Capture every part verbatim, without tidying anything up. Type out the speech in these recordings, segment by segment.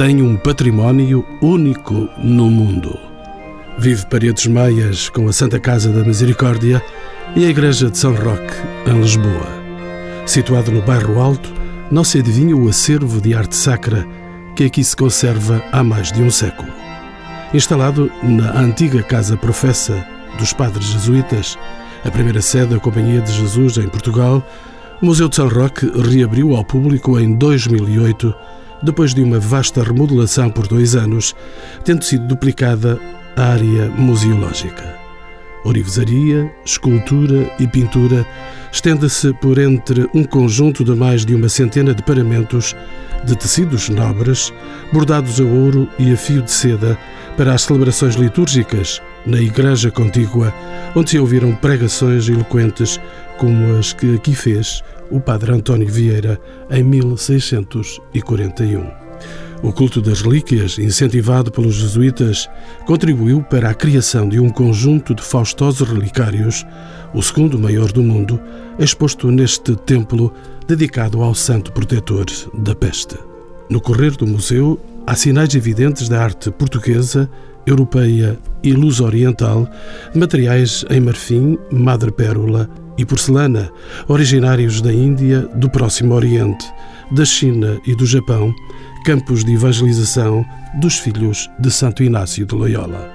tem um património único no mundo. Vive Paredes Meias com a Santa Casa da Misericórdia e a Igreja de São Roque, em Lisboa. Situado no Bairro Alto, não se adivinha o acervo de arte sacra que aqui se conserva há mais de um século. Instalado na antiga Casa Professa dos Padres Jesuítas, a primeira sede da Companhia de Jesus em Portugal, o Museu de São Roque reabriu ao público em dois mil e oito, depois de uma vasta remodelação por dois anos, tendo sido duplicada a área museológica. Orivesaria, escultura e pintura estende-se por entre um conjunto de mais de uma centena de paramentos de tecidos nobres, bordados a ouro e a fio de seda para as celebrações litúrgicas na igreja contígua, onde se ouviram pregações eloquentes como as que aqui fez o padre António Vieira em mil seiscentos e quarenta e um. O culto das relíquias, incentivado pelos jesuítas, contribuiu para a criação de um conjunto de faustosos relicários, o segundo maior do mundo, exposto neste templo dedicado ao santo protetor da peste. No correr do museu, há sinais evidentes da arte portuguesa, europeia e luso-oriental, materiais em marfim, madrepérola e porcelana, originários da Índia, do Próximo Oriente, da China e do Japão, campos de evangelização dos filhos de Santo Inácio de Loyola.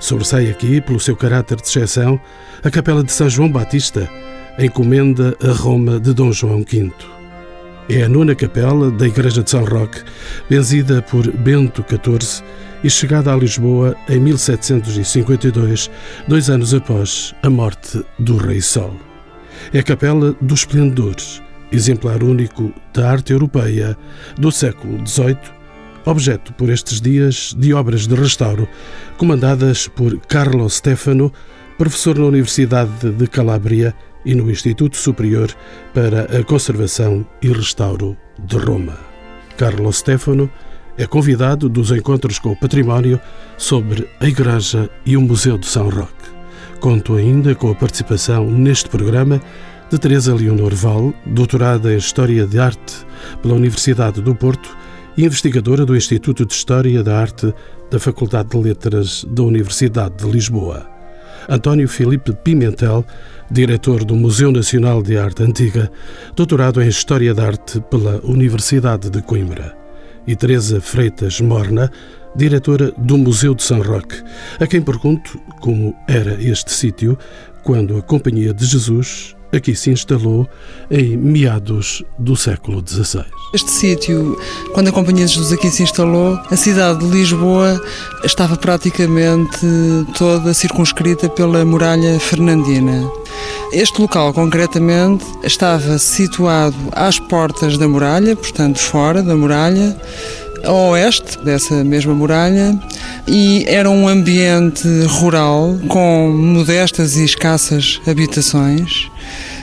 Sobressai aqui, pelo seu caráter de exceção, a Capela de São João Batista, encomenda a Roma de Dom João V. É a nona capela da Igreja de São Roque, benzida por Bento catorze e chegada a Lisboa em mil setecentos e cinquenta e dois, dois anos após a morte do Rei Sol. É a Capela do Esplendor, exemplar único da arte europeia do século dezoito, objeto por estes dias de obras de restauro, comandadas por Carlo Stefano, professor na Universidade de Calábria e no Instituto Superior para a Conservação e Restauro de Roma. Carlo Stefano é convidado dos encontros com o património sobre a Igreja e o Museu de São Roque. Conto ainda com a participação neste programa de Teresa Leonor Val, doutorada em História da Arte pela Universidade do Porto e investigadora do Instituto de História da Arte da Faculdade de Letras da Universidade de Lisboa. António Filipe Pimentel, diretor do Museu Nacional de Arte Antiga, doutorado em História da Arte pela Universidade de Coimbra. E Teresa Freitas Morna, diretora do Museu de São Roque, a quem pergunto como era este sítio quando a Companhia de Jesus aqui se instalou em meados do século dezasseis. Este sítio, quando a Companhia de Jesus aqui se instalou, a cidade de Lisboa estava praticamente toda circunscrita pela muralha Fernandina. Este local, concretamente, estava situado às portas da muralha, portanto fora da muralha, a oeste dessa mesma muralha, e era um ambiente rural com modestas e escassas habitações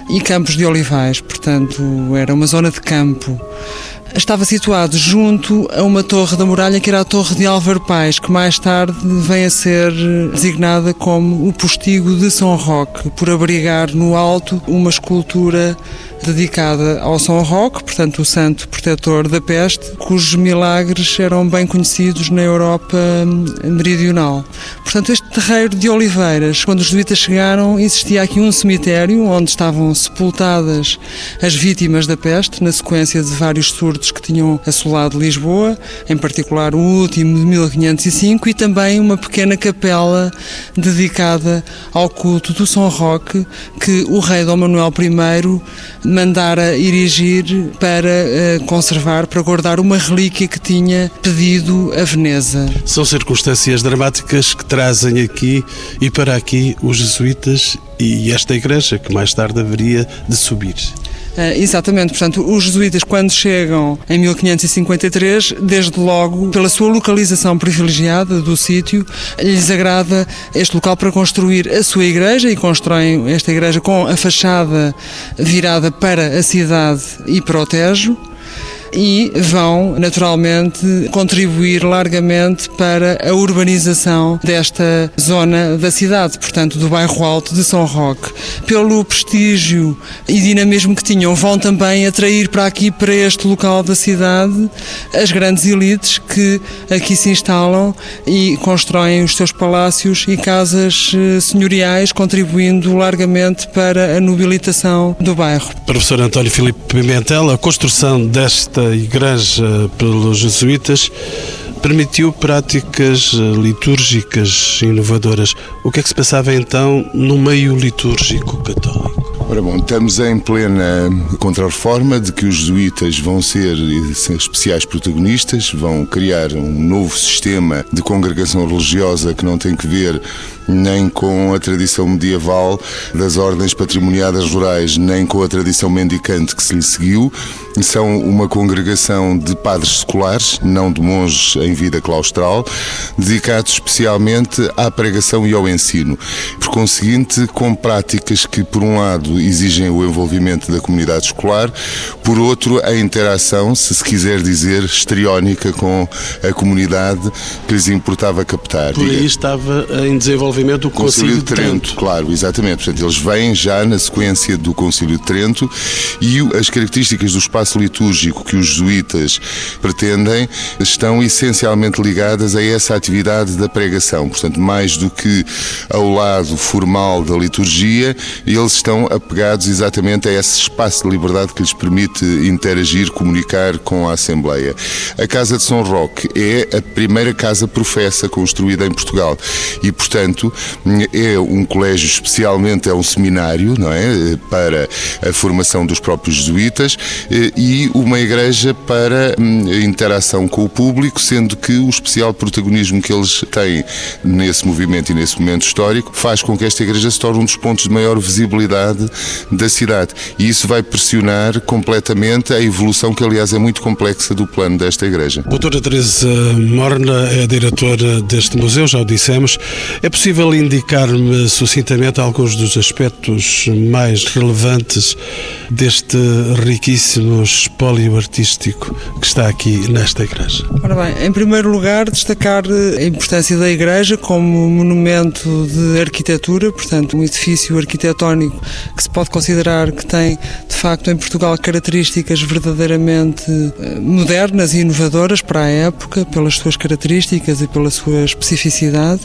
e campos de olivais, portanto era uma zona de campo. Estava situado junto a uma torre da muralha que era a torre de Álvaro Pais, que mais tarde vem a ser designada como o postigo de São Roque, por abrigar no alto uma escultura dedicada ao São Roque, portanto o santo protetor da peste, cujos milagres eram bem conhecidos na Europa meridional. Portanto, este terreiro de oliveiras, quando os jesuítas chegaram, existia aqui um cemitério onde estavam sepultadas as vítimas da peste, na sequência de vários surtos que tinham assolado Lisboa, em particular o último de mil quinhentos e cinco, e também uma pequena capela dedicada ao culto do São Roque, que o rei Dom Manuel I mandara erigir para conservar, para guardar uma relíquia que tinha pedido a Veneza. São circunstâncias dramáticas que trazem aqui e para aqui os jesuítas e esta igreja, que mais tarde haveria de subir. Uh, exatamente, portanto, os jesuítas quando chegam em mil quinhentos e cinquenta e três, desde logo, pela sua localização privilegiada do sítio, lhes agrada este local para construir a sua igreja, e constroem esta igreja com a fachada virada para a cidade e para o Tejo, e vão, naturalmente, contribuir largamente para a urbanização desta zona da cidade, portanto, do Bairro Alto de São Roque. Pelo prestígio e dinamismo que tinham, vão também atrair para aqui, para este local da cidade, as grandes elites que aqui se instalam e constroem os seus palácios e casas senhoriais, contribuindo largamente para a nobilitação do bairro. Professor António Filipe Pimentel, a construção desta igreja pelos jesuítas permitiu práticas litúrgicas inovadoras. O que é que se passava então no meio litúrgico católico? Ora bom, estamos em plena contrarreforma, de que os jesuítas vão ser especiais protagonistas, vão criar um novo sistema de congregação religiosa que não tem que ver nem com a tradição medieval das ordens patrimoniadas rurais, nem com a tradição mendicante que se lhe seguiu. São uma congregação de padres seculares, não de monges em vida claustral, dedicados especialmente à pregação e ao ensino. Por conseguinte, com práticas que, por um lado, exigem o envolvimento da comunidade escolar, por outro, a interação, se se quiser dizer, histriónica com a comunidade que lhes importava captar. Por aí estava em desenvolvimento o Conselho de Trento. Claro, exatamente. Portanto, eles vêm já na sequência do Conselho de Trento, e as características do espaço litúrgico que os jesuítas pretendem estão essencialmente ligadas a essa atividade da pregação. Portanto, mais do que ao lado formal da liturgia, eles estão apegados exatamente a esse espaço de liberdade que lhes permite interagir, comunicar com a Assembleia. A Casa de São Roque é a primeira casa professa construída em Portugal e, portanto, é um colégio, especialmente é um seminário, não é, para a formação dos próprios jesuítas, e uma igreja para interação com o público, sendo que o especial protagonismo que eles têm nesse movimento e nesse momento histórico faz com que esta igreja se torne um dos pontos de maior visibilidade da cidade, e isso vai pressionar completamente a evolução, que aliás é muito complexa, do plano desta igreja. A doutora Teresa Morna é a diretora deste museu, já o dissemos. É possível É possível indicar-me sucintamente alguns dos aspectos mais relevantes deste riquíssimo espólio artístico que está aqui nesta igreja? Ora bem, em primeiro lugar, destacar a importância da igreja como monumento de arquitetura, portanto, um edifício arquitetónico que se pode considerar que tem, de facto, em Portugal, características verdadeiramente modernas e inovadoras para a época, pelas suas características e pela sua especificidade,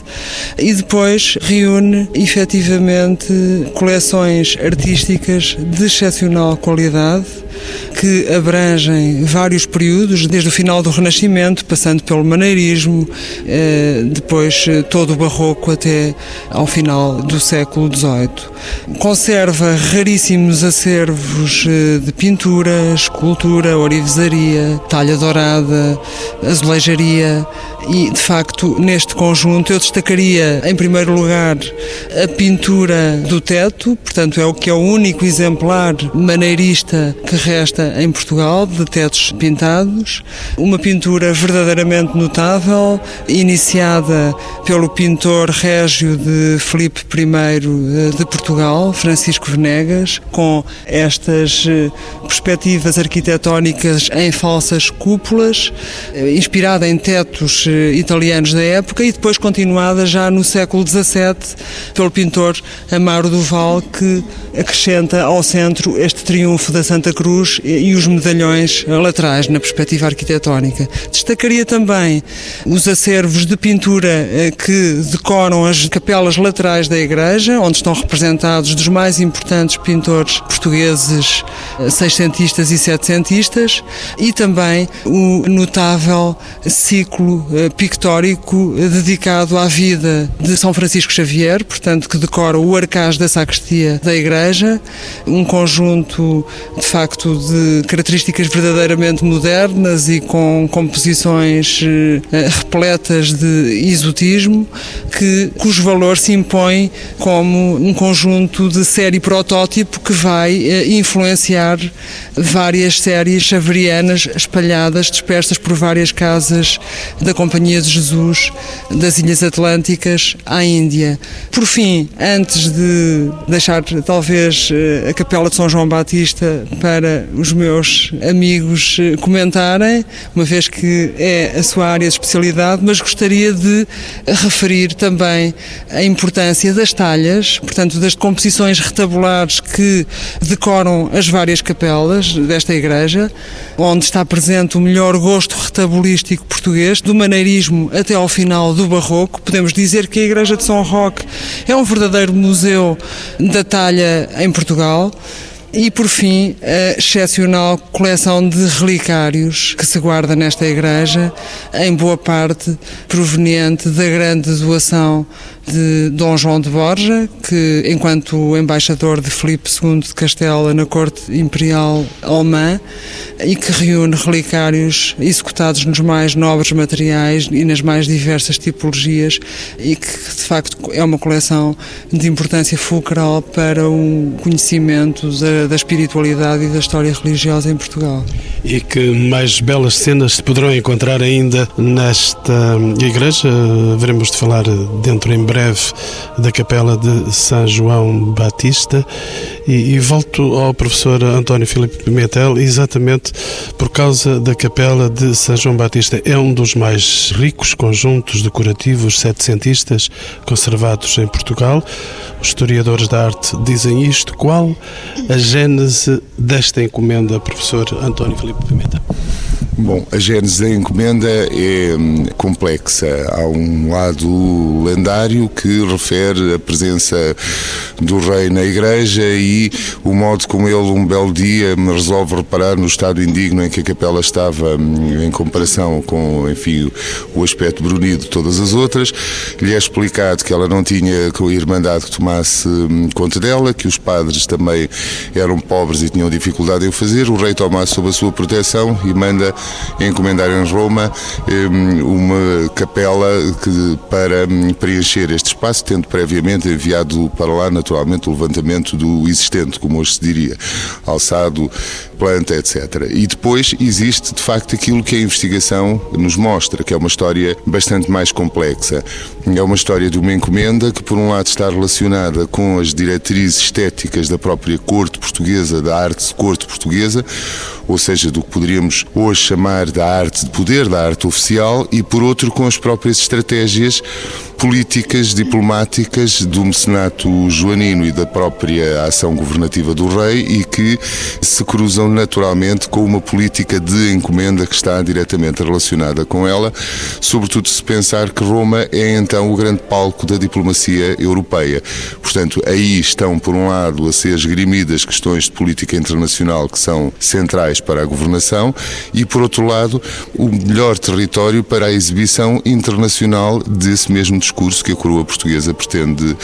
e depois Depois reúne efetivamente coleções artísticas de excepcional qualidade, que abrangem vários períodos, desde o final do Renascimento, passando pelo maneirismo, depois todo o Barroco até ao final do século dezoito. Conserva raríssimos acervos de pintura, escultura, orivesaria, talha dourada, azulejaria, e de facto neste conjunto eu destacaria em primeiro lugar a pintura do teto, portanto é o que é o único exemplar maneirista que resta em Portugal, de tetos pintados. Uma pintura verdadeiramente notável, iniciada pelo pintor régio de Filipe I de Portugal, Francisco Venegas, com estas perspectivas arquitetónicas em falsas cúpulas, inspirada em tetos italianos da época, e depois continuada já no século dezassete pelo pintor Amaro Duval, que acrescenta ao centro este triunfo da Santa Cruz e os medalhões laterais na perspectiva arquitetónica. Destacaria também os acervos de pintura que decoram as capelas laterais da igreja, onde estão representados dos mais importantes pintores portugueses, seiscentistas e setecentistas, e também o notável ciclo pictórico dedicado à vida de São Francisco Xavier, portanto, que decora o arcaz da sacristia da igreja, um conjunto, de facto, de características verdadeiramente modernas e com composições repletas de exotismo, que, cujo valor se impõe como um conjunto de série protótipo que vai influenciar várias séries xaverianas espalhadas, dispersas por várias casas da Companhia de Jesus, das Ilhas Atlânticas, à Índia. Por fim, antes de deixar talvez a Capela de São João Batista para para os meus amigos comentarem, uma vez que é a sua área de especialidade, mas gostaria de referir também a importância das talhas, portanto das composições retabulares que decoram as várias capelas desta igreja, onde está presente o melhor gosto retabulístico português, do maneirismo até ao final do barroco. Podemos dizer que a Igreja de São Roque é um verdadeiro museu da talha em Portugal. E, por fim, a excepcional coleção de relicários que se guarda nesta igreja, em boa parte proveniente da grande doação de Dom João de Borja, que, enquanto embaixador de Filipe segundo de Castela na corte imperial alemã, e que reúne relicários executados nos mais nobres materiais e nas mais diversas tipologias, e que, de facto, é uma coleção de importância fulcral para o conhecimento da da espiritualidade e da história religiosa em Portugal. E que mais belas cenas se poderão encontrar ainda nesta igreja. Veremos de falar dentro em breve da Capela de São João Batista. E, e volto ao professor António Filipe Pimentel, exatamente por causa da Capela de São João Batista. É um dos mais ricos conjuntos decorativos setecentistas conservados em Portugal. Os historiadores da arte dizem isto. Qual a gênese desta encomenda, professor António Filipe Pimentel? Bom, a gênese da encomenda é complexa. Há um lado lendário que refere a presença do rei na igreja e o modo como ele, um belo dia, me resolve reparar no estado indigno em que a capela estava em comparação com, enfim, o aspecto brunido de todas as outras. Lhe é explicado que ela não tinha que a Irmandade que tomasse conta dela, que os padres também eram pobres e tinham dificuldade em o fazer. O rei toma sob a sua proteção e manda encomendar em Roma uma capela que, para preencher este espaço, tendo previamente enviado para lá, naturalmente, o levantamento do existente, como hoje se diria, alçado, planta, etcétera. E depois existe, de facto, aquilo que a investigação nos mostra, que é uma história bastante mais complexa. É uma história de uma encomenda que, por um lado, está relacionada com as diretrizes estéticas da própria corte portuguesa, da arte de corte portuguesa, ou seja, do que poderíamos hoje chamar da arte de poder, da arte oficial, e por outro com as próprias estratégias políticas, diplomáticas do mecenato joanino e da própria ação governativa do rei, e que se cruzam naturalmente com uma política de encomenda que está diretamente relacionada com ela, sobretudo se pensar que Roma é então o grande palco da diplomacia europeia. Portanto, aí estão, por um lado, a ser esgrimidas questões de política internacional que são centrais para a governação, e, por outro lado, o melhor território para a exibição internacional desse mesmo discurso que a coroa portuguesa pretende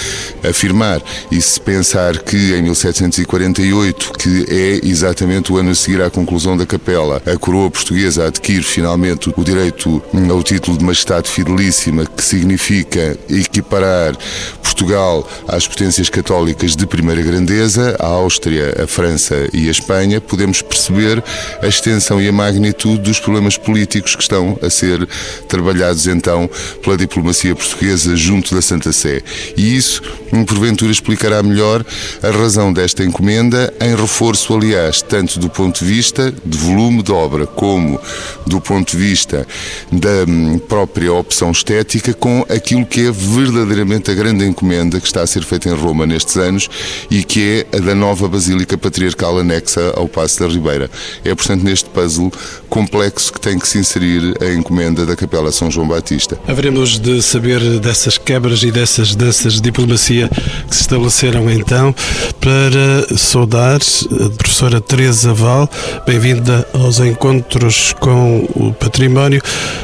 afirmar. E se pensar que em mil setecentos e quarenta e oito, que é exatamente o ano a seguir à conclusão da capela, a coroa portuguesa adquire finalmente o direito ao título de Majestade Fidelíssima, que significa equiparar Portugal às potências católicas de primeira grandeza, a Áustria, a França e a Espanha, podemos perceber a extensão e a magnitude dos problemas políticos que estão a ser trabalhados então pela diplomacia portuguesa junto da Santa Sé. E isso, porventura, explicará melhor a razão desta encomenda, em reforço, aliás, tanto do ponto de vista de volume de obra como do ponto de vista da própria opção estética, com aquilo que é verdadeiramente a grande encomenda que está a ser feita em Roma nestes anos e que é a da nova Basílica Patriarcal anexa ao Paço da Ribeira. É, portanto, neste puzzle complexo que tem que se inserir a encomenda da Capela São João Batista. Haveremos de saber dessas quebras e dessas danças de diplomacia que se estabeleceram então. Para saudar a professora Teresa Val, bem-vinda aos Encontros com o Património.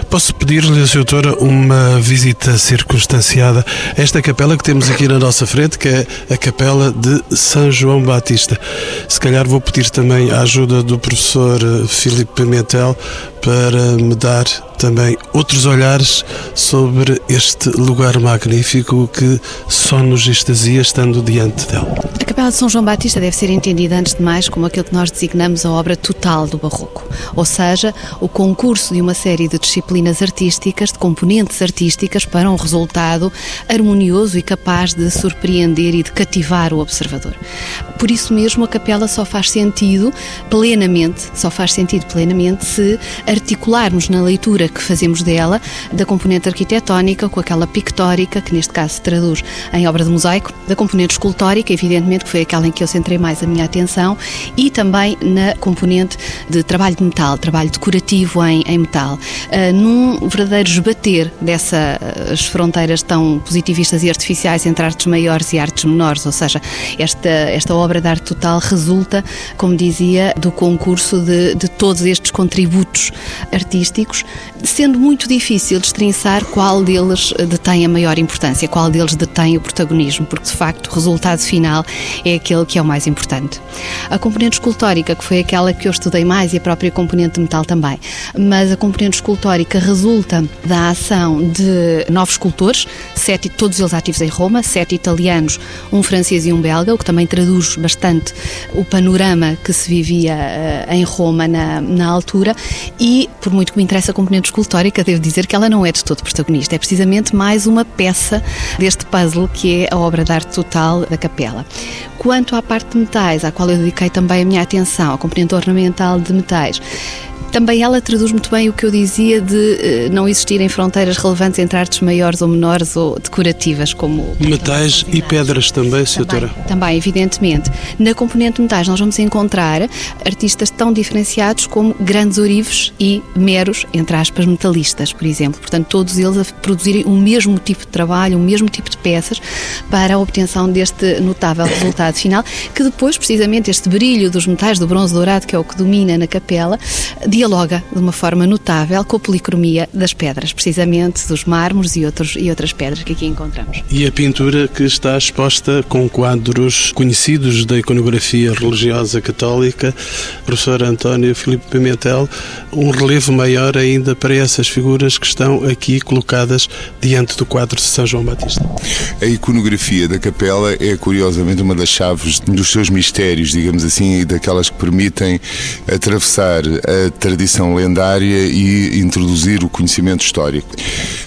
Posso pedir-lhe, doutora, uma visita circunstanciada a esta capela que temos aqui na nossa frente, que é a Capela de São João Batista. Se calhar vou pedir também a ajuda do professor Filipe Pimentel para me dar também outros olhares sobre este lugar magnífico que só nos extasia estando diante dele. A Capela de São João Batista deve ser entendida, antes de mais, como aquilo que nós designamos a obra total do Barroco, ou seja, o concurso de uma série de disciplinas artísticas, de componentes artísticas, para um resultado harmonioso e capaz de surpreender e de cativar o observador. Por isso mesmo, a Capela só faz sentido plenamente, só faz sentido plenamente se articularmos na leitura que fazemos dela, da componente arquitetónica com aquela pictórica, que neste caso se traduz em obra de mosaico, da componente escultórica, evidentemente, que foi aquela em que eu centrei mais a minha atenção, e também na componente de trabalho de metal, trabalho decorativo em, em metal, uh, num verdadeiro esbater dessas fronteiras tão positivistas e artificiais entre artes maiores e artes menores, ou seja, esta, esta obra de arte total resulta, como dizia, do concurso de, de todos estes contributos artísticos, sendo muito difícil destrinçar qual deles detém a maior importância, qual deles detém o protagonismo, porque de facto o resultado final é aquele que é o mais importante. A componente escultórica, que foi aquela que eu estudei mais, e a própria componente de metal também, mas a componente escultórica resulta da ação de nove escultores, sete, todos eles ativos em Roma, sete italianos, um francês e um belga, o que também traduz bastante o panorama que se vivia uh, em Roma na, na altura. E por muito que me interessa a componente escultórica, devo dizer que ela não é de todo protagonista, é precisamente mais uma peça deste puzzle que é a obra de arte total da Capela. Quanto à parte de metais, à qual eu dediquei também a minha atenção, a componente ornamental de metais, também ela traduz muito bem o que eu dizia de uh, não existirem fronteiras relevantes entre artes maiores ou menores ou decorativas, como... Metais e pedras também, senhora? Também, também, evidentemente. Na componente de metais nós vamos encontrar artistas tão diferenciados como grandes ourives e meros, entre aspas, metalistas, por exemplo. Portanto, todos eles a produzirem o mesmo tipo de trabalho, o mesmo tipo de peças, para a obtenção deste notável resultado final, que depois, precisamente, este brilho dos metais, do bronze dourado, que é o que domina na Capela, dialoga de uma forma notável com a policromia das pedras, precisamente dos mármores e, outros, e outras pedras que aqui encontramos. E a pintura, que está exposta com quadros conhecidos da iconografia religiosa católica, professor António Filipe Pimentel, um relevo maior ainda para essas figuras que estão aqui colocadas diante do quadro de São João Batista. A iconografia da Capela é, curiosamente, uma das chaves dos seus mistérios, digamos assim, e daquelas que permitem atravessar a tradição lendária e introduzir o conhecimento histórico.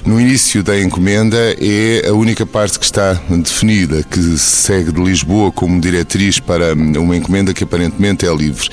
No início da encomenda é a única parte que está definida, que se segue de Lisboa como diretriz para uma encomenda que aparentemente é livre.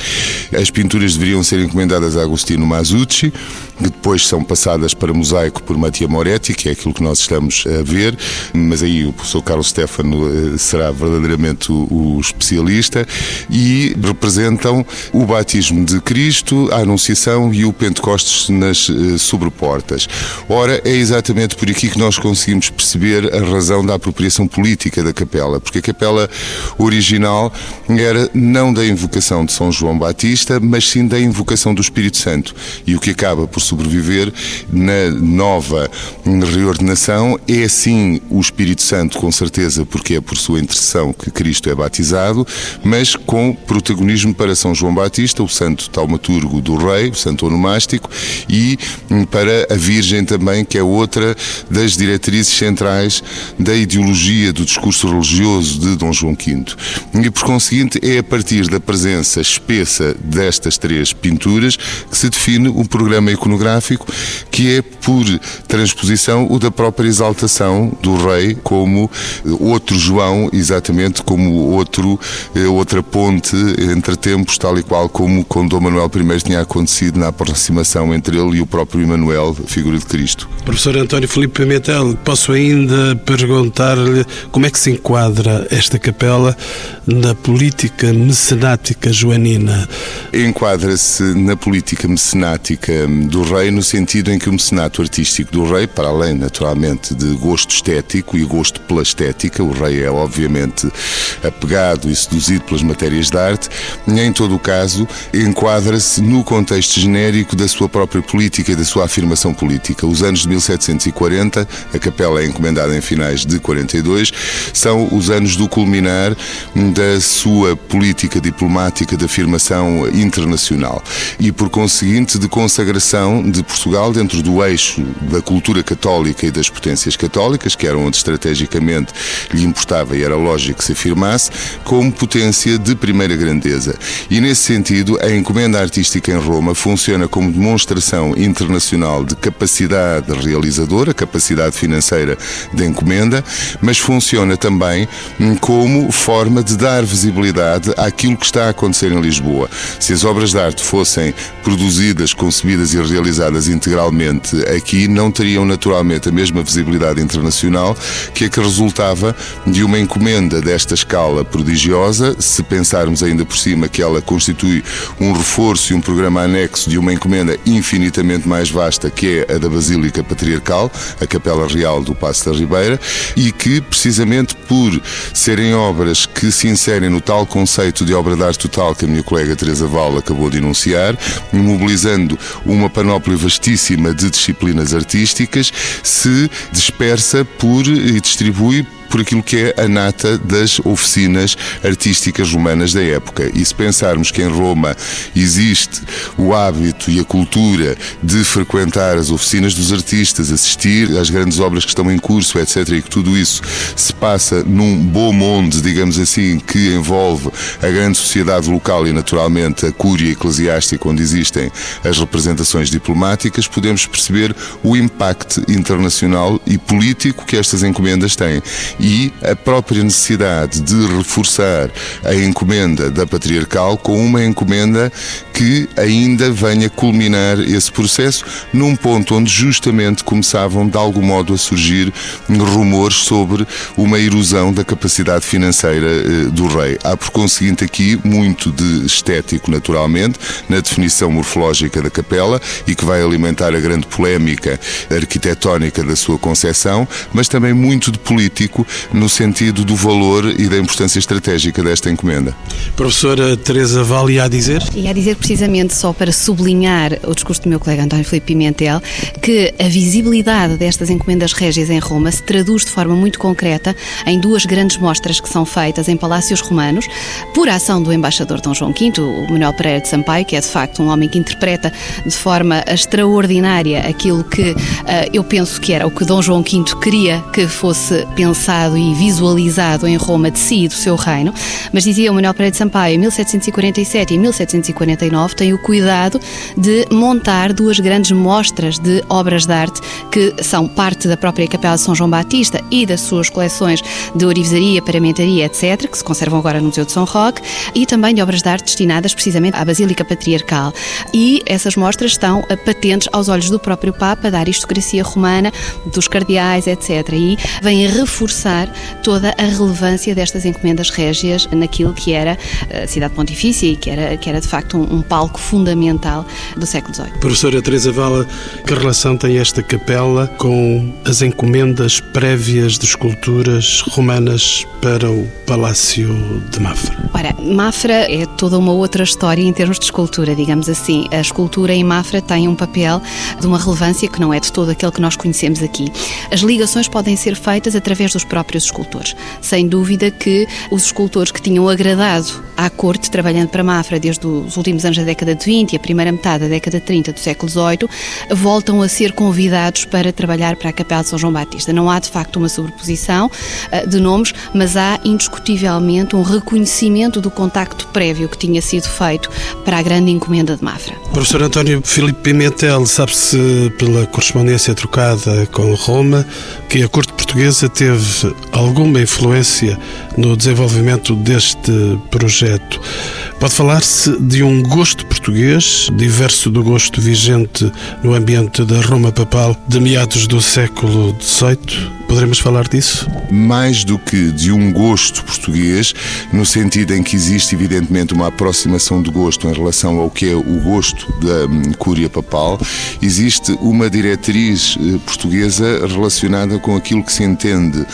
As pinturas deveriam ser encomendadas a Agostino Masucci, que depois são passadas para mosaico por Mattia Moretti, que é aquilo que nós estamos a ver, mas aí o professor Carlo Stefano será verdadeiramente o especialista, e representam o batismo de Cristo, a anunciação e o Pentecostes nas uh, sobreportas. Ora, é exatamente por aqui que nós conseguimos perceber a razão da apropriação política da Capela, porque a Capela original era não da invocação de São João Batista, mas sim da invocação do Espírito Santo. E o que acaba por sobreviver na nova reordenação é sim o Espírito Santo, com certeza, porque é por sua intercessão que Cristo é batizado, mas com protagonismo para São João Batista, o santo taumaturgo do Rei, o santo onomástico, e para a Virgem também, que é outra das diretrizes centrais da ideologia do discurso religioso de Dom João V. E, por conseguinte, é a partir da presença espessa destas três pinturas que se define um programa iconográfico que é, por transposição, o da própria exaltação do Rei como outro João, exatamente como outro, outra ponte entre tempos, tal e qual como com Dom Manuel I tinha acontecido na aproximação entre ele e o próprio Emmanuel, figura de Cristo. Professor António Filipe Pimentel, posso ainda perguntar-lhe como é que se enquadra esta capela na política mecenática joanina? Enquadra-se na política mecenática do rei, no sentido em que o mecenato artístico do rei, para além, naturalmente, de gosto estético e gosto pela estética, o rei é, obviamente, apegado e seduzido pelas matérias de arte, em todo o caso, enquadra-se no contexto contexto genérico da sua própria política e da sua afirmação política. Os anos de mil setecentos e quarenta, a capela é encomendada em finais de quarenta e dois, são os anos do culminar da sua política diplomática de afirmação internacional e, por conseguinte, de consagração de Portugal dentro do eixo da cultura católica e das potências católicas, que eram onde estrategicamente lhe importava e era lógico que se afirmasse, como potência de primeira grandeza. E, nesse sentido, a encomenda artística em Roma funciona como demonstração internacional de capacidade realizadora, capacidade financeira de encomenda, mas funciona também como forma de dar visibilidade àquilo que está a acontecer em Lisboa. Se as obras de arte fossem produzidas, concebidas e realizadas integralmente aqui, não teriam naturalmente a mesma visibilidade internacional que a que resultava de uma encomenda desta escala prodigiosa, se pensarmos ainda por cima que ela constitui um reforço e um programa anexo de uma encomenda infinitamente mais vasta, que é a da Basílica Patriarcal, a Capela Real do Paço da Ribeira, e que, precisamente por serem obras que se inserem no tal conceito de obra de arte total que a minha colega Teresa Val acabou de enunciar, mobilizando uma panóplia vastíssima de disciplinas artísticas, se dispersa por e distribui por aquilo que é a nata das oficinas artísticas romanas da época. E se pensarmos que em Roma existe o hábito e a cultura de frequentar as oficinas dos artistas, assistir às grandes obras que estão em curso, etcétera, e que tudo isso se passa num bom monde, digamos assim, que envolve a grande sociedade local e, naturalmente, a cúria eclesiástica onde existem as representações diplomáticas, podemos perceber o impacto internacional e político que estas encomendas têm. E a própria necessidade de reforçar a encomenda da Patriarcal com uma encomenda que ainda venha culminar esse processo num ponto onde justamente começavam de algum modo a surgir rumores sobre uma erosão da capacidade financeira do rei. Há por conseguinte aqui muito de estético, naturalmente, na definição morfológica da capela e que vai alimentar a grande polémica arquitetónica da sua concepção, mas também muito de político no sentido do valor e da importância estratégica desta encomenda. Professora Teresa Val, ia a dizer? Ia a dizer precisamente, só para sublinhar o discurso do meu colega António Filipe Pimentel, que a visibilidade destas encomendas régias em Roma se traduz de forma muito concreta em duas grandes mostras que são feitas em palácios romanos, por ação do embaixador Dom João V, o Manuel Pereira de Sampaio, que é de facto um homem que interpreta de forma extraordinária aquilo que uh, eu penso que era o que Dom João V queria que fosse pensado e visualizado em Roma de si e do seu reino, mas dizia o Manuel Pereira de Sampaio, em mil setecentos e quarenta e sete e mil setecentos e quarenta e nove, tem o cuidado de montar duas grandes mostras de obras de arte que são parte da própria Capela de São João Batista e das suas coleções de orivesaria, paramentaria, etcétera, que se conservam agora no Museu de São Roque, e também de obras de arte destinadas precisamente à Basílica Patriarcal. E essas mostras estão patentes aos olhos do próprio Papa, da aristocracia romana, dos cardeais, etcétera. E vêm reforçar forçar toda a relevância destas encomendas régias naquilo que era a cidade pontifícia e que era, que era de facto um, um palco fundamental do século dezoito. Professora Teresa Vala, que relação tem esta capela com as encomendas prévias de esculturas romanas para o Palácio de Mafra? Ora, Mafra é toda uma outra história em termos de escultura, digamos assim. A escultura em Mafra tem um papel de uma relevância que não é de todo aquele que nós conhecemos aqui. As ligações podem ser feitas através dos próprios escultores. Sem dúvida que os escultores que tinham agradado à corte, trabalhando para Mafra desde os últimos anos da década de vinte e a primeira metade da década de trinta do século dezoito, voltam a ser convidados para trabalhar para a Capela de São João Batista. Não há, de facto, uma sobreposição de nomes, mas há, indiscutivelmente, um reconhecimento do contacto prévio que tinha sido feito para a grande encomenda de Mafra. Professor António Filipe Pimentel, sabe-se pela correspondência trocada com Roma que a corte portuguesa teve alguma influência no desenvolvimento deste projeto. Pode falar-se de um gosto português, diverso do gosto vigente no ambiente da Roma papal de meados do século dezoito? Poderemos falar disso? Mais do que de um gosto português, no sentido em que existe evidentemente uma aproximação de gosto em relação ao que é o gosto da Cúria Papal, existe uma diretriz portuguesa relacionada com aquilo que se entende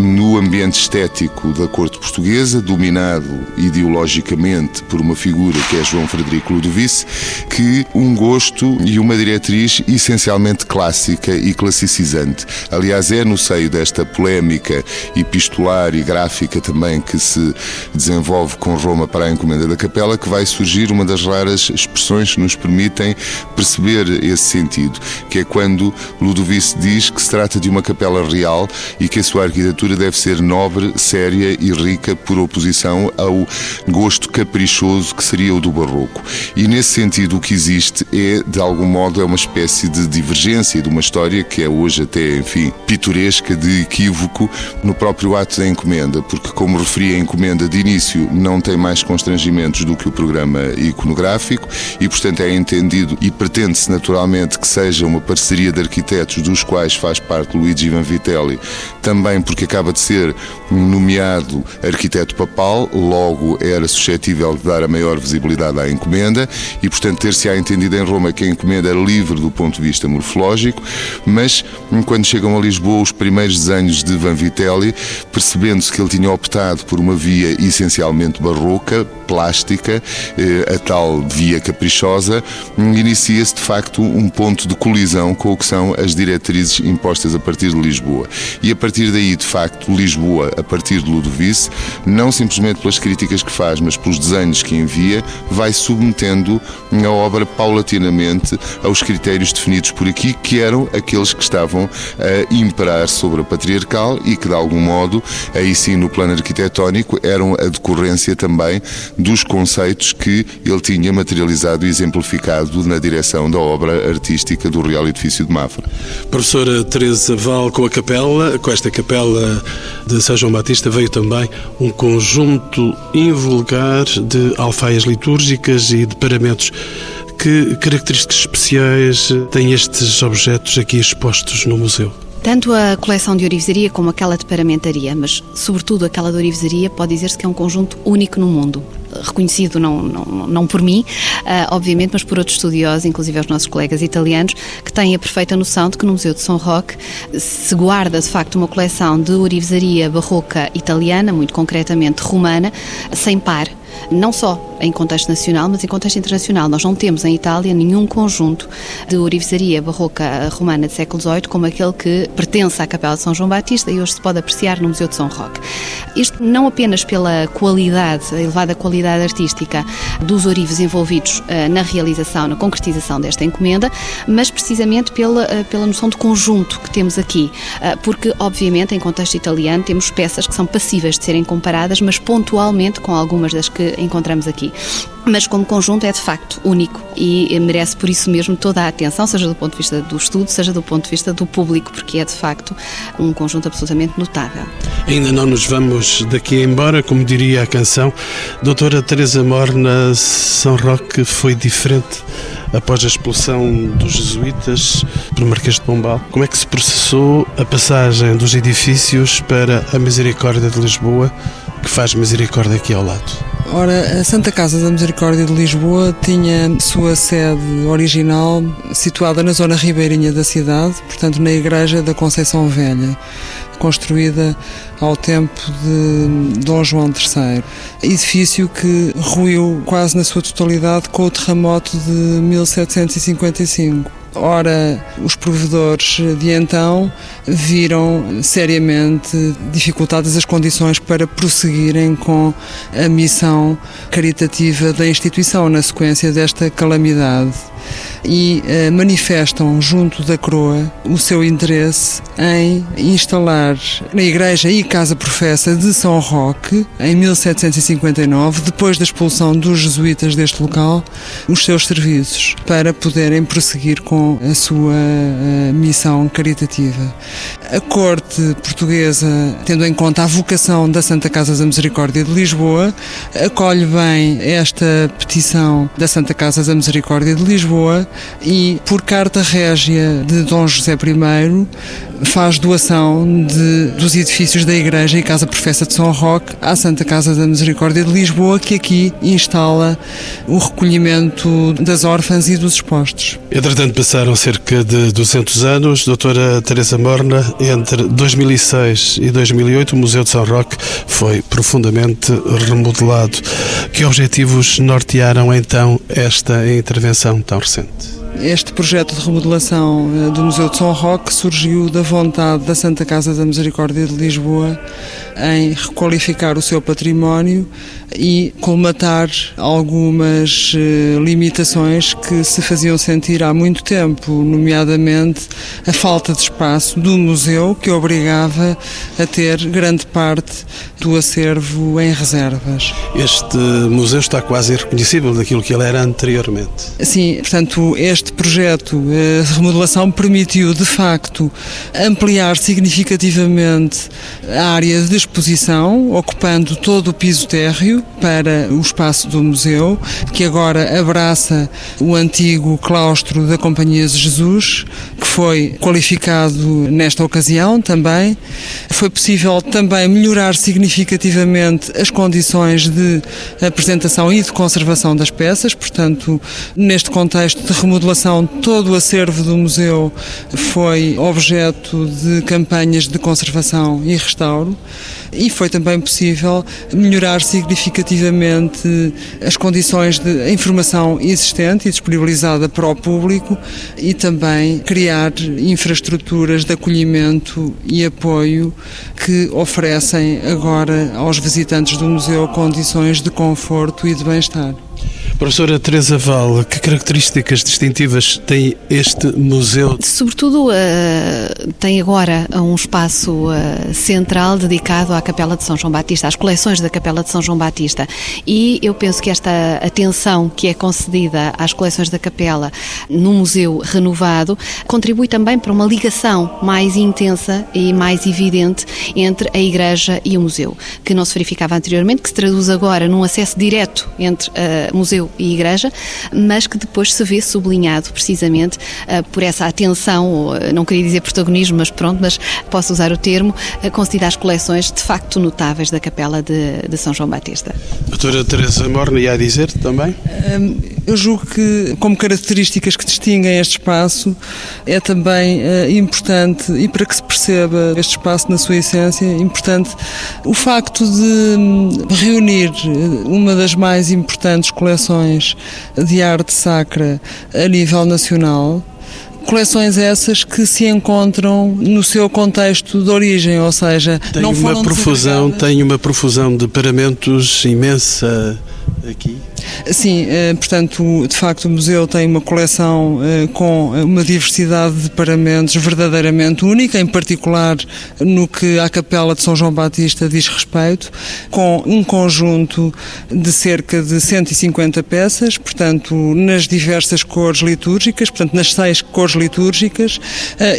no ambiente estético da corte portuguesa, dominado ideologicamente por uma figura que é João Frederico Ludovice, que um gosto e uma diretriz essencialmente clássica e classicizante. Aliás, é no seio desta polémica epistolar e gráfica também que se desenvolve com Roma para a encomenda da Capela que vai surgir uma das raras expressões que nos permitem perceber esse sentido, que é quando Ludovice diz que se trata de uma capela real e que a sua arquitetura deve ser nobre, séria e rica por oposição ao gosto caprichoso que seria o do barroco. E nesse sentido o que existe é, de algum modo, é uma espécie de divergência de uma história que é hoje até, enfim, pitoresca, de equívoco no próprio ato da encomenda, porque, como referi, a encomenda de início não tem mais constrangimentos do que o programa iconográfico e, portanto, é entendido e pretende-se naturalmente que seja uma parceria de arquitetos dos quais faz parte Luigi Vanvitelli, também porque acaba de ser nomeado arquiteto papal, logo era suscetível de dar a maior visibilidade à encomenda e, portanto, ter-se-á entendido em Roma que a encomenda era livre do ponto de vista morfológico, mas quando chegam a Lisboa os primeiros desenhos de Vanvitelli, percebendo-se que ele tinha optado por uma via essencialmente barroca, plástica, a tal via caprichosa, inicia-se de facto um ponto de colisão com o que são as diretrizes impostas a partir de Lisboa. E a partir daí, de facto, Lisboa, a partir de Ludovice, não simplesmente pelas críticas que faz, mas pelos desenhos que envia, vai submetendo a obra paulatinamente aos critérios definidos por aqui, que eram aqueles que estavam a imperar sobre a patriarcal e que, de algum modo, aí sim no plano arquitetónico, eram a decorrência também dos conceitos que ele tinha materializado e exemplificado na direção da obra artística do Real Edifício de Mafra. Professora Teresa Val, com a capela, com esta capela de São João Batista veio também um conjunto invulgar de alfaias litúrgicas e de paramentos. Que características especiais têm estes objetos aqui expostos no museu? Tanto a coleção de ourivesaria como aquela de paramentaria, mas sobretudo aquela de ourivesaria pode dizer-se que é um conjunto único no mundo. Reconhecido não, não, não por mim, uh, obviamente, mas por outros estudiosos, inclusive os nossos colegas italianos, que têm a perfeita noção de que no Museu de São Roque se guarda, de facto, uma coleção de ourivesaria barroca italiana, muito concretamente romana, sem par. Não só em contexto nacional, mas em contexto internacional. Nós não temos em Itália nenhum conjunto de ourivesaria barroca romana do século dezoito como aquele que pertence à Capela de São João Batista e hoje se pode apreciar no Museu de São Roque. Isto não apenas pela qualidade, a elevada qualidade artística dos ourives envolvidos na realização, na concretização desta encomenda, mas precisamente pela, pela noção de conjunto que temos aqui. Porque, obviamente, em contexto italiano temos peças que são passíveis de serem comparadas, mas pontualmente com algumas das que que encontramos aqui. Mas como conjunto é de facto único e merece por isso mesmo toda a atenção, seja do ponto de vista do estudo, seja do ponto de vista do público, porque é de facto um conjunto absolutamente notável. Ainda não nos vamos daqui embora, como diria a canção. Doutora Teresa Morna, São Roque foi diferente após a expulsão dos jesuítas pelo Marquês de Pombal. Como é que se processou a passagem dos edifícios para a Misericórdia de Lisboa, que faz Misericórdia aqui ao lado? Ora, a Santa Casa da Misericórdia de Lisboa tinha sua sede original situada na zona ribeirinha da cidade, portanto na Igreja da Conceição Velha, construída ao tempo de Dom João terceiro, edifício que ruiu quase na sua totalidade com o terremoto de mil setecentos e cinquenta e cinco. Ora, os provedores de então viram seriamente dificultadas as condições para prosseguirem com a missão caritativa da instituição na sequência desta calamidade e eh, manifestam junto da Croa o seu interesse em instalar na Igreja e Casa Professa de São Roque, em mil setecentos e cinquenta e nove, depois da expulsão dos jesuítas deste local, os seus serviços para poderem prosseguir com a sua eh, missão caritativa. A Corte Portuguesa, tendo em conta a vocação da Santa Casa da Misericórdia de Lisboa, acolhe bem esta petição da Santa Casa da Misericórdia de Lisboa e, por carta régia de Dom José I, faz doação de, dos edifícios da Igreja e Casa Professa de São Roque à Santa Casa da Misericórdia de Lisboa, que aqui instala o recolhimento das órfãs e dos expostos. Entretanto, passaram cerca de duzentos anos. Doutora Teresa Morna, entre dois mil e seis e dois mil e oito, o Museu de São Roque foi profundamente remodelado. Que objetivos nortearam, então, esta intervenção tão recente? Este projeto de remodelação do Museu de São Roque surgiu da vontade da Santa Casa da Misericórdia de Lisboa em requalificar o seu património e colmatar algumas limitações que se faziam sentir há muito tempo, nomeadamente a falta de espaço do museu, que obrigava a ter grande parte do acervo em reservas. Este museu está quase irreconhecível daquilo que ele era anteriormente. Sim, portanto, este O projeto de remodelação permitiu, de facto, ampliar significativamente a área de exposição, ocupando todo o piso térreo para o espaço do museu, que agora abraça o antigo claustro da Companhia de Jesus, que foi qualificado nesta ocasião também. Foi possível também melhorar significativamente as condições de apresentação e de conservação das peças, portanto, neste contexto de remodelação, todo o acervo do museu foi objeto de campanhas de conservação e restauro, e foi também possível melhorar significativamente as condições de informação existente e disponibilizada para o público, e também criar infraestruturas de acolhimento e apoio que oferecem agora aos visitantes do museu condições de conforto e de bem-estar. Professora Teresa Val, que características distintivas tem este museu? Sobretudo, uh, tem agora um espaço uh, central dedicado à Capela de São João Batista, às coleções da Capela de São João Batista. E eu penso que esta atenção que é concedida às coleções da Capela no museu renovado contribui também para uma ligação mais intensa e mais evidente entre a Igreja e o museu, que não se verificava anteriormente, que se traduz agora num acesso direto entre uh, museu e Igreja, mas que depois se vê sublinhado precisamente uh, por essa atenção, não queria dizer protagonismo, mas pronto, mas posso usar o termo, uh, concedida às coleções de facto notáveis da Capela de, de São João Batista. Doutora Teresa Morna, ia dizer também? Um, eu julgo que, como características que distinguem este espaço, é também uh, importante, e para que se perceba este espaço na sua essência, importante o facto de reunir uma das mais importantes coleções de arte sacra a nível nacional. Coleções essas que se encontram no seu contexto de origem, ou seja, tem não foram uma profusão, tem uma profusão de paramentos imensa aqui. Sim, portanto, de facto o museu tem uma coleção com uma diversidade de paramentos verdadeiramente única, em particular no que à Capela de São João Batista diz respeito, com um conjunto de cerca de cento e cinquenta peças, portanto, nas diversas cores litúrgicas, portanto, nas seis cores litúrgicas,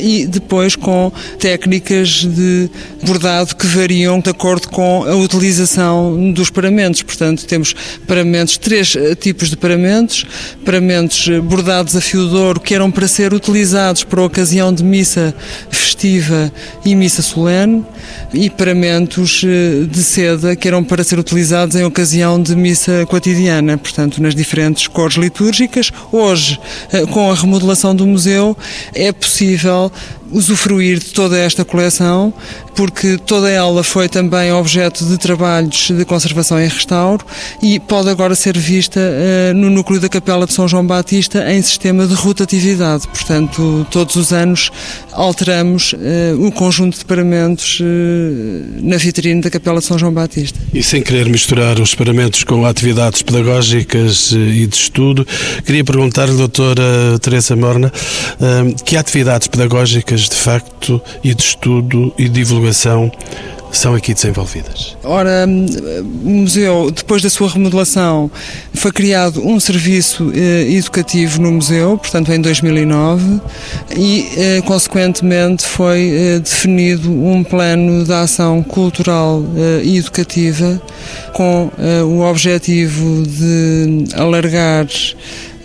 e depois com técnicas de bordado que variam de acordo com a utilização dos paramentos. Portanto, temos paramentos, três tipos de paramentos, paramentos bordados a fio de ouro, que eram para ser utilizados para a ocasião de missa festiva e missa solene, e paramentos de seda, que eram para ser utilizados em ocasião de missa quotidiana, portanto, nas diferentes cores litúrgicas. Hoje, com a remodelação do museu, é possível usufruir de toda esta coleção, porque toda ela foi também objeto de trabalhos de conservação e restauro, e pode agora ser vista uh, no núcleo da Capela de São João Batista em sistema de rotatividade. Portanto, todos os anos alteramos uh, o conjunto de paramentos uh, na vitrine da Capela de São João Batista. E sem querer misturar os paramentos com atividades pedagógicas e de estudo, queria perguntar-lhe, doutora Teresa Morna, uh, que atividades pedagógicas de facto e de estudo e divulgação são aqui desenvolvidas? Ora, o museu, depois da sua remodelação, foi criado um serviço eh, educativo no museu, portanto em dois mil e nove, e eh, consequentemente foi eh, definido um plano de ação cultural eh, e educativa com eh, o objetivo de alargar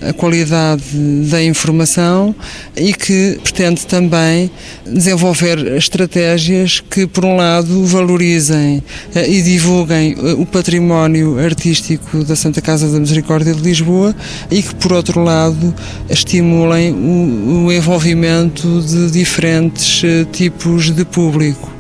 a qualidade da informação e que pretende também desenvolver estratégias que, por um lado, valorizem e divulguem o património artístico da Santa Casa da Misericórdia de Lisboa e que, por outro lado, estimulem o envolvimento de diferentes tipos de público.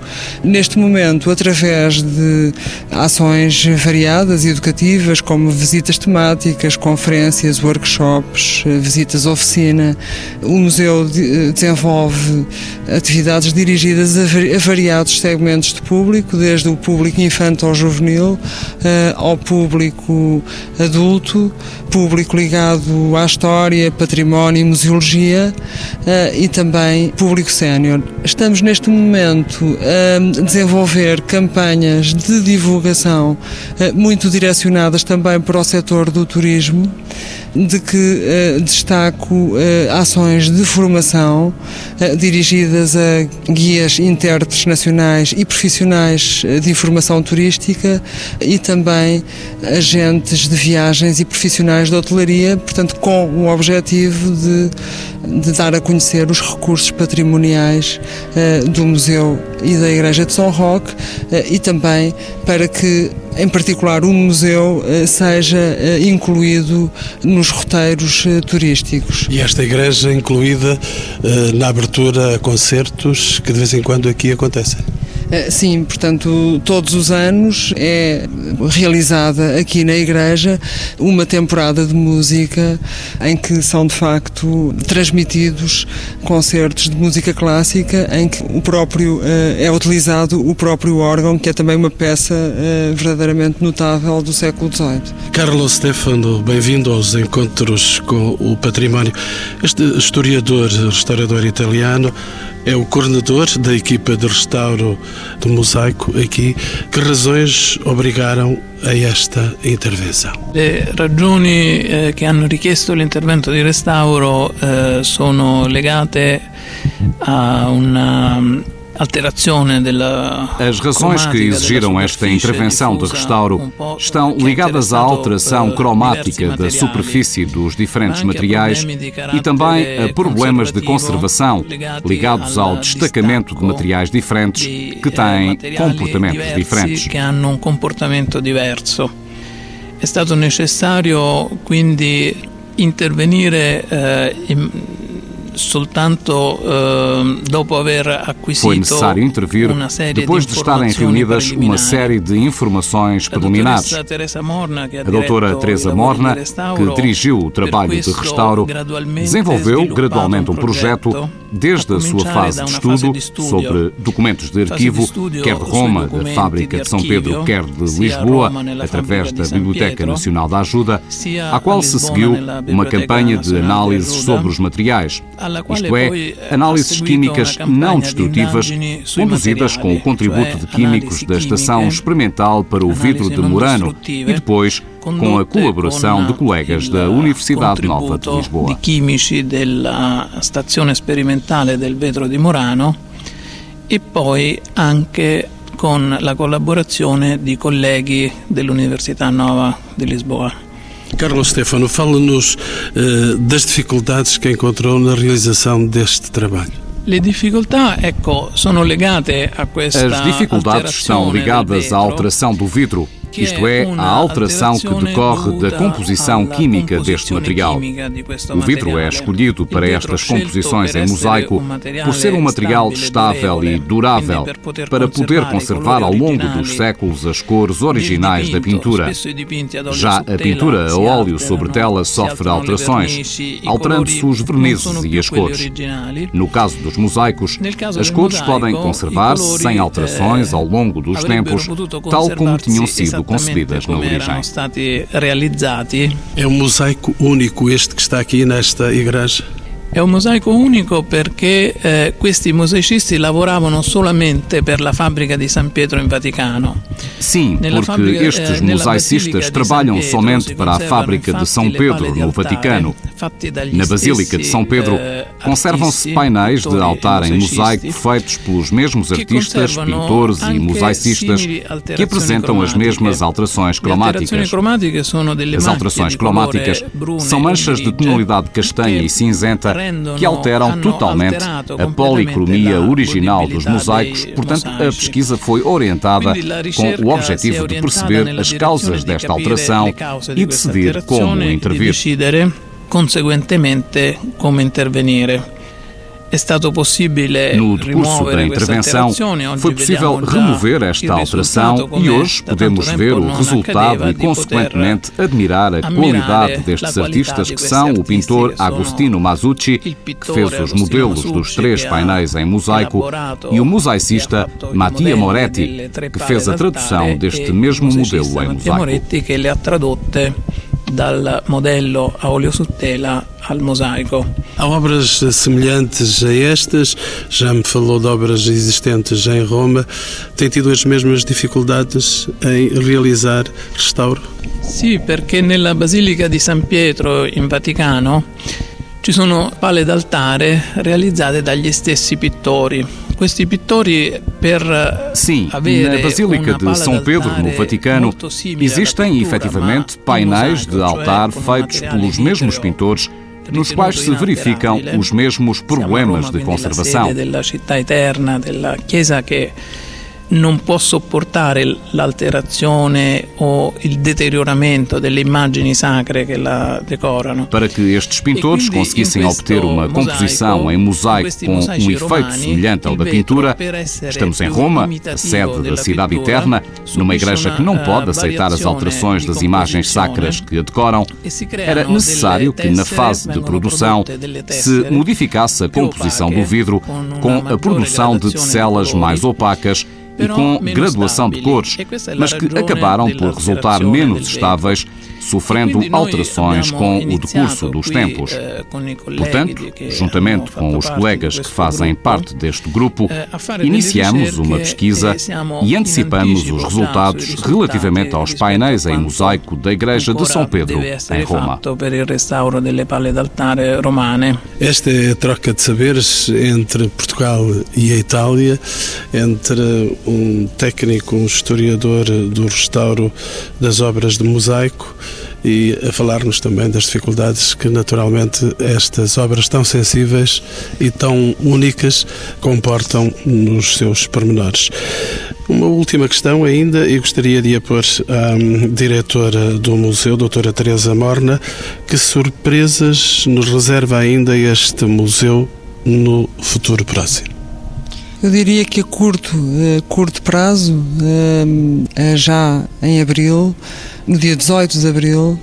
Neste momento, através de ações variadas e educativas, como visitas temáticas, conferências, workshops, visitas oficina, o museu desenvolve atividades dirigidas a variados segmentos de público, desde o público infantil ou juvenil ao público adulto, público ligado à história, património e museologia e também público sénior. Estamos neste momento a desenvolver campanhas de divulgação muito direcionadas também para o setor do turismo, de que destaco ações de formação dirigidas a guias intérpretes nacionais e profissionais de informação turística e também agentes de viagens e profissionais de hotelaria, portanto com o objetivo de, de dar a conhecer os recursos patrimoniais do museu e da Igreja de São Roque e também para que, em particular, o museu seja incluído nos roteiros turísticos. E esta igreja incluída na abertura a concertos que de vez em quando aqui acontecem? Sim, portanto, todos os anos é realizada aqui na igreja uma temporada de música em que são de facto transmitidos concertos de música clássica em que o próprio, é utilizado o próprio órgão, que é também uma peça verdadeiramente notável do século dezoito. Carlo Stefano, bem-vindo aos Encontros com o Património. Este historiador, restaurador italiano, é o coordenador da equipa de restauro do mosaico aqui. Que razões obrigaram a esta intervenção? Le ragioni eh, che hanno richiesto l'intervento di restauro eh, sono legate a una alterazione della. As razões que exigiram esta intervenção de restauro estão ligadas à alteração cromática da superfície dos diferentes materiais e também a problemas de conservação ligados ao destacamento de materiais diferentes que têm comportamentos diferentes. É stato necessário, quindi, intervenire soltanto uh, dopo aver acquisito. Foi necessário intervir depois de estarem reunidas uma série de informações preliminares. A doutora Teresa Morna, que dirigiu o trabalho de restauro, desenvolveu gradualmente um projeto desde a sua fase de estudo sobre documentos de arquivo, quer de Roma, da Fábrica de São Pedro, quer de Lisboa, através da Biblioteca Nacional da Ajuda, à qual se seguiu uma campanha de análises sobre os materiais, isto é, análises químicas não destrutivas, conduzidas com o contributo de químicos da Estação Experimental para o Vidro de Murano e depois com a colaboração de colegas da Universidade Nova de Lisboa. De químicos da Estação Experimental do Vidro de Murano e depois anche com a colaboração de colegas da Universidade Nova de Lisboa. Carlo Stefano, fala-nos eh, das dificuldades que encontrou na realização deste trabalho. As dificuldades estão ligadas à alteração do vidro, isto é, à alteração que decorre da composição química deste material. O vidro é escolhido para estas composições em mosaico por ser um material estável e durável, para poder conservar ao longo dos séculos as cores originais da pintura. Já a pintura a óleo sobre tela sofre alterações, alterando-se os vernizes e as cores. No caso dos mosaicos, as cores podem conservar-se sem alterações ao longo dos tempos, tal como tinham sido concebidas na origem. É um mosaico único este que está aqui nesta igreja? È un mosaico unico perché eh, questi musicisti lavoravano solamente per la fabbrica di San Pietro in Vaticano. Sim, porque estes mosaicistas trabalham somente para a fábrica de São Pedro, no Vaticano. Na Basílica de São Pedro, conservam-se painéis de altar em mosaico feitos pelos mesmos artistas, pintores e mosaicistas que apresentam as mesmas alterações cromáticas. As alterações cromáticas são manchas de tonalidade castanha e cinzenta que alteram totalmente a policromia original dos mosaicos, portanto, a pesquisa foi orientada com o objetivo de perceber as causas desta alteração e decidir como intervir. Conseguentemente, como intervenir. É stato possível no decurso da intervenção, foi possível remover esta alteração e hoje podemos ver o resultado e, consequentemente, admirar a qualidade destes artistas que são o pintor Agostino Masucci, que fez os modelos dos três painéis em mosaico, e o mosaicista Mattia Moretti, que fez a tradução deste mesmo modelo em mosaico. Dal modello a óleo su tela ao mosaico. Há obras semelhantes a estas, já me falou de obras existentes em Roma, tem tido as mesmas dificuldades em realizar restauro? Sim, porque na Basílica de São Pedro, em Vaticano, ci sono pale d'altare realizzate dagli stessi pittori. Questi pittori per Sim, na Basílica de São Pedro, no Vaticano, existem efetivamente painéis de altar feitos pelos mesmos pintores, nos quais se verificam os mesmos problemas de conservação. Non può sopportare l'alterazione o il deterioramento delle immagini sacre che la decorano. Para que estes pintores conseguissem obter uma composição em mosaico com um efeito semelhante ao da pintura, estamos em Roma, a sede da Cidade Eterna, numa igreja que não pode aceitar as alterações das imagens sacras que a decoram, era necessário que na fase de produção se modificasse a composição do vidro com a produção de ticelas mais opacas e com graduação de cores, mas que acabaram por resultar menos estáveis, sofrendo alterações com o decurso dos tempos. Portanto, juntamente com os colegas que fazem parte deste grupo, iniciamos uma pesquisa e antecipamos os resultados relativamente aos painéis em mosaico da Igreja de São Pedro, em Roma. Esta é a troca de saberes entre Portugal e a Itália, entre um técnico, um historiador do restauro das obras de mosaico e a falar-nos também das dificuldades que naturalmente estas obras tão sensíveis e tão únicas comportam nos seus pormenores. Uma última questão ainda, e gostaria de a pôr à diretora do museu, doutora Teresa Morna, que surpresas nos reserva ainda este museu no futuro próximo? Eu diria que a curto, a curto prazo, já em abril, no dia dezoito de abril,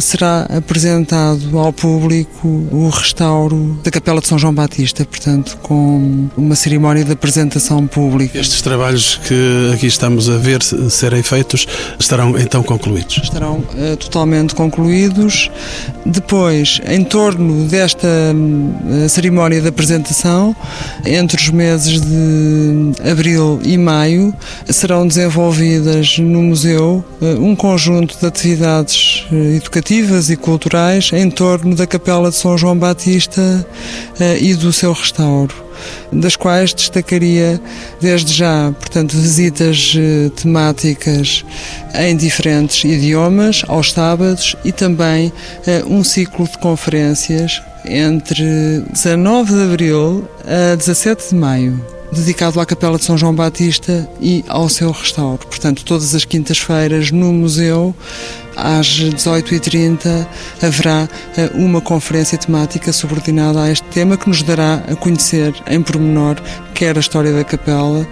será apresentado ao público o restauro da Capela de São João Batista, portanto, com uma cerimónia de apresentação pública. Estes trabalhos que aqui estamos a ver serem feitos estarão então concluídos? Estarão uh, totalmente concluídos. Depois, em torno desta uh, cerimónia de apresentação, entre os meses de abril e maio, serão desenvolvidas no museu uh, um conjunto de atividades educativas e culturais em torno da Capela de São João Batista e do seu restauro, das quais destacaria desde já, portanto, visitas temáticas em diferentes idiomas, aos sábados, e também um ciclo de conferências entre dezanove de abril a dezassete de maio. Dedicado à Capela de São João Batista e ao seu restauro. Portanto, todas as quintas-feiras no museu, às dezoito e trinta, haverá uma conferência temática subordinada a este tema que nos dará a conhecer em pormenor quer a história da Capela,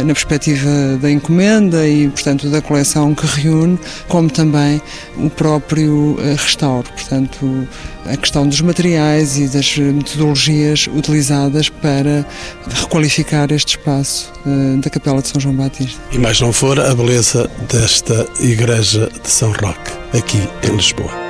na perspectiva da encomenda e, portanto, da coleção que reúne, como também o próprio restauro. Portanto, a questão dos materiais e das metodologias utilizadas para requalificar este espaço da Capela de São João Batista. E mais não for a beleza desta Igreja de São Roque, aqui em Lisboa.